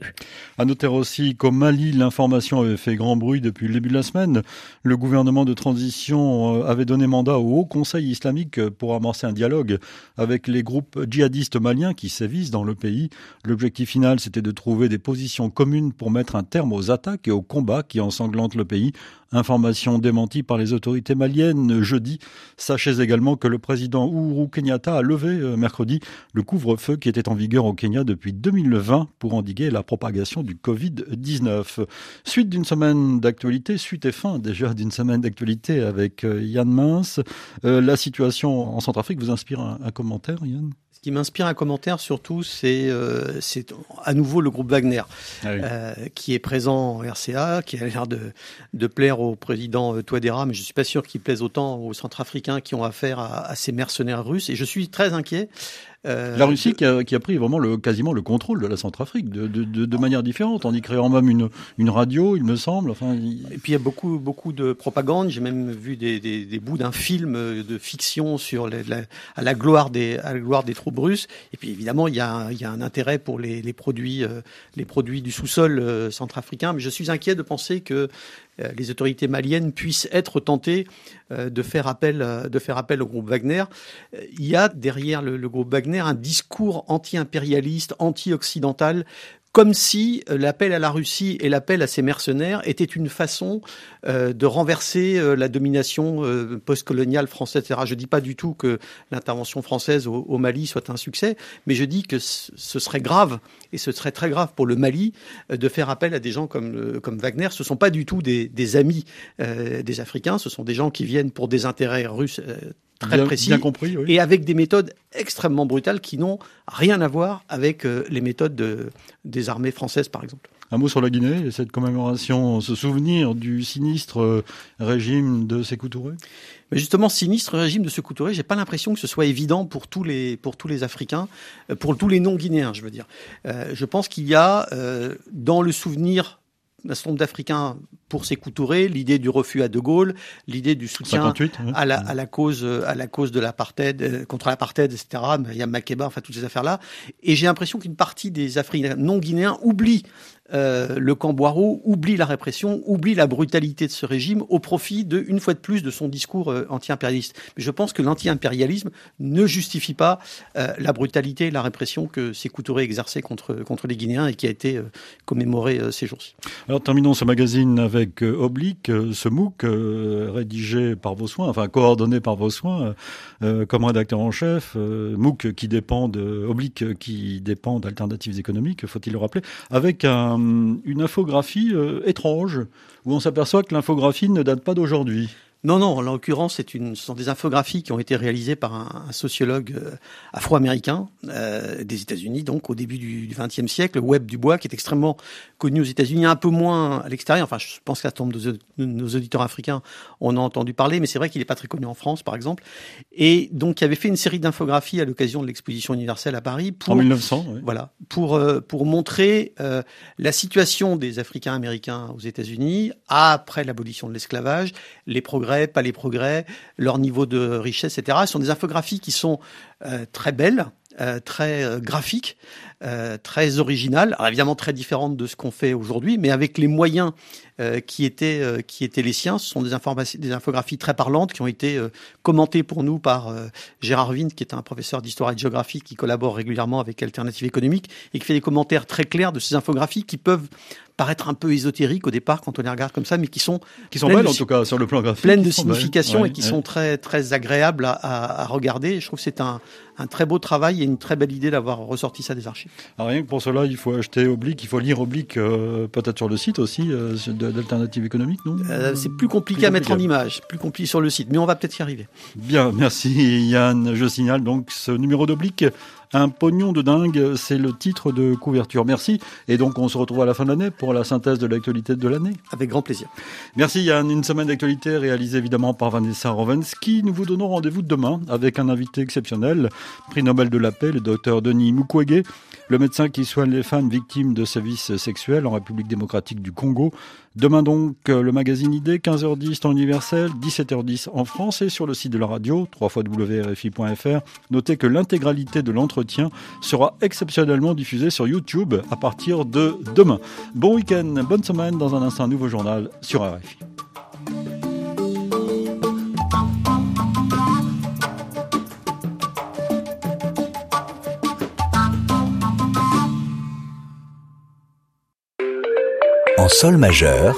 À noter aussi qu'au Mali, l'information avait fait grand bruit depuis le début de la semaine. Le gouvernement de transition avait donné mandat au Haut Conseil islamique pour amorcer un dialogue avec les groupes djihadistes maliens qui sévissent dans le pays. L'objectif final, c'était de trouver des positions communes pour mettre un terme aux attaques et aux combats qui ensanglantent le pays. Information démentie par les autorités maliennes jeudi. Sachez également que le président Uhuru Kenyatta a levé mercredi le couvre-feu qui était en vigueur au Kenya depuis deux mille vingt pour endiguer la propagation du covid dix-neuf. Suite d'une semaine d'actualité, suite et fin déjà d'une semaine d'actualité avec Yann Mens. Euh, la situation en Centrafrique vous inspire un, un commentaire, Yann ? Ce qui m'inspire un commentaire surtout, c'est, euh, c'est à nouveau le groupe Wagner ah oui. euh, qui est présent en R C A, qui a l'air de, de plaire au président euh, Touadéra, mais je ne suis pas sûr qu'il plaise autant aux Centrafricains qui ont affaire à, à ces mercenaires russes. Et je suis très inquiet. Euh, la Russie de... qui, a, qui a pris vraiment le, quasiment le contrôle de la Centrafrique de, de, de, de manière différente, en y créant même une, une radio, il me semble. Enfin, il... Et puis il y a beaucoup, beaucoup de propagande. J'ai même vu des, des, des bouts d'un film de fiction sur les, la, à, la gloire des, à la gloire des troupes russes. Et puis évidemment, il y a un, il y a un intérêt pour les, les, produits, euh, les produits du sous-sol euh, centrafricain. Mais je suis inquiet de penser que euh, les autorités maliennes puissent être tentées euh, de, faire appel, euh, de faire appel au groupe Wagner. Euh, il y a derrière le, le groupe Wagner Wagner un discours anti-impérialiste, anti-occidental, comme si l'appel à la Russie et l'appel à ses mercenaires était une façon euh, de renverser euh, la domination euh, postcoloniale française, et cetera. Je dis pas du tout que l'intervention française au, au Mali soit un succès, mais je dis que ce serait grave, et ce serait très grave pour le Mali, euh, de faire appel à des gens comme, euh, comme Wagner. Ce sont pas du tout des, des amis euh, des Africains, ce sont des gens qui viennent pour des intérêts russes euh, très bien, précis, bien compris, oui. Et avec des méthodes extrêmement brutales qui n'ont rien à voir avec euh, les méthodes de, des armées françaises, par exemple. Un mot sur la Guinée, cette commémoration, ce souvenir du sinistre euh, régime de Sékou Touré. Mais justement, sinistre régime de Sékou Touré, j'ai pas l'impression que ce soit évident pour tous les pour tous les Africains, pour tous les non-guinéens, je veux dire. Euh, je pense qu'il y a euh, dans le souvenir un certain nombre d'Africains pour Sékou Touré, l'idée du refus à De Gaulle, l'idée du soutien cinquante-huit, oui. à, la, à la cause à la cause de l'apartheid, euh, contre l'apartheid, et cetera. Il y a Makeba, enfin toutes ces affaires-là. Et j'ai l'impression qu'une partie des Africains non guinéens oublie euh, le Camp Boiro, oublie la répression, oublie la brutalité de ce régime au profit de, une fois de plus, de son discours euh, anti-impérialiste. Mais je pense que l'anti-impérialisme ne justifie pas euh, la brutalité et la répression que Sékou Touré exerçait contre contre les Guinéens et qui a été euh, commémorée euh, ces jours-ci. Alors terminons ce magazine avec euh, Oblique, euh, ce MOOC euh, rédigé par vos soins, enfin coordonné par vos soins, euh, comme rédacteur en chef, euh, MOOC qui dépend de, Oblique qui dépend d'Alternatives Économiques, faut-il le rappeler, avec un, une infographie euh, étrange, où on s'aperçoit que l'infographie ne date pas d'aujourd'hui. Non, non, en l'occurrence, c'est une, ce sont des infographies qui ont été réalisées par un, un sociologue euh, afro-américain euh, des États-Unis, donc au début du XXe siècle, Webb Dubois, qui est extrêmement connu aux États-Unis, un peu moins à l'extérieur. Enfin, je pense qu'un certain nombre de, de nos auditeurs africains en ont entendu parler, mais c'est vrai qu'il n'est pas très connu en France, par exemple. Et donc, il avait fait une série d'infographies à l'occasion de l'exposition universelle à Paris. Pour, en mille neuf cents, oui. Voilà, pour, euh, pour montrer euh, la situation des Africains-Américains aux États-Unis après l'abolition de l'esclavage, les progrès, pas les progrès, leur niveau de richesse, et cetera. Ce sont des infographies qui sont euh, très belles, euh, très euh, graphiques, euh, très originales, alors évidemment très différentes de ce qu'on fait aujourd'hui, mais avec les moyens euh, qui étaient euh, qui étaient les siens. Ce sont des, informations, des infographies très parlantes qui ont été euh, commentées pour nous par euh, Gérard Wint, qui est un professeur d'histoire et de géographie qui collabore régulièrement avec Alternatives Économiques et qui fait des commentaires très clairs de ces infographies qui peuvent paraître un peu ésotérique au départ quand on les regarde comme ça, mais qui sont qui sont belles de, en tout cas sur le plan graphique, pleines de signification, ouais, et qui ouais. sont très très agréables à, à, à regarder. Je trouve que c'est un un très beau travail et une très belle idée d'avoir ressorti ça des archives. Alors rien que pour cela, il faut acheter Oblique, il faut lire Oblique, euh, peut-être sur le site aussi euh, d'Alternatives Économiques, non euh, C'est plus compliqué plus à compliqué. mettre en image, plus compliqué sur le site, mais on va peut-être y arriver. Bien, merci Yann. Je signale donc ce numéro d'Oblique. Un pognon de dingue, c'est le titre de couverture. Merci. Et donc, on se retrouve à la fin de l'année pour la synthèse de l'actualité de l'année. Avec grand plaisir. Merci Yann. Une semaine d'actualité réalisée évidemment par Vanessa Rovensky. Nous vous donnons rendez-vous demain avec un invité exceptionnel, prix Nobel de la paix, le docteur Denis Mukwege, le médecin qui soigne les femmes victimes de sévices sexuels en République démocratique du Congo. Demain donc, le magazine Idée, quinze heures dix temps universel, dix-sept heures dix en France et sur le site de la radio, w w w point r f i point f r. Notez que l'intégralité de l'entretien sera exceptionnellement diffusé sur YouTube à partir de demain. Bon week-end, bonne semaine, dans un instant, un nouveau journal sur R F I. En sol majeur.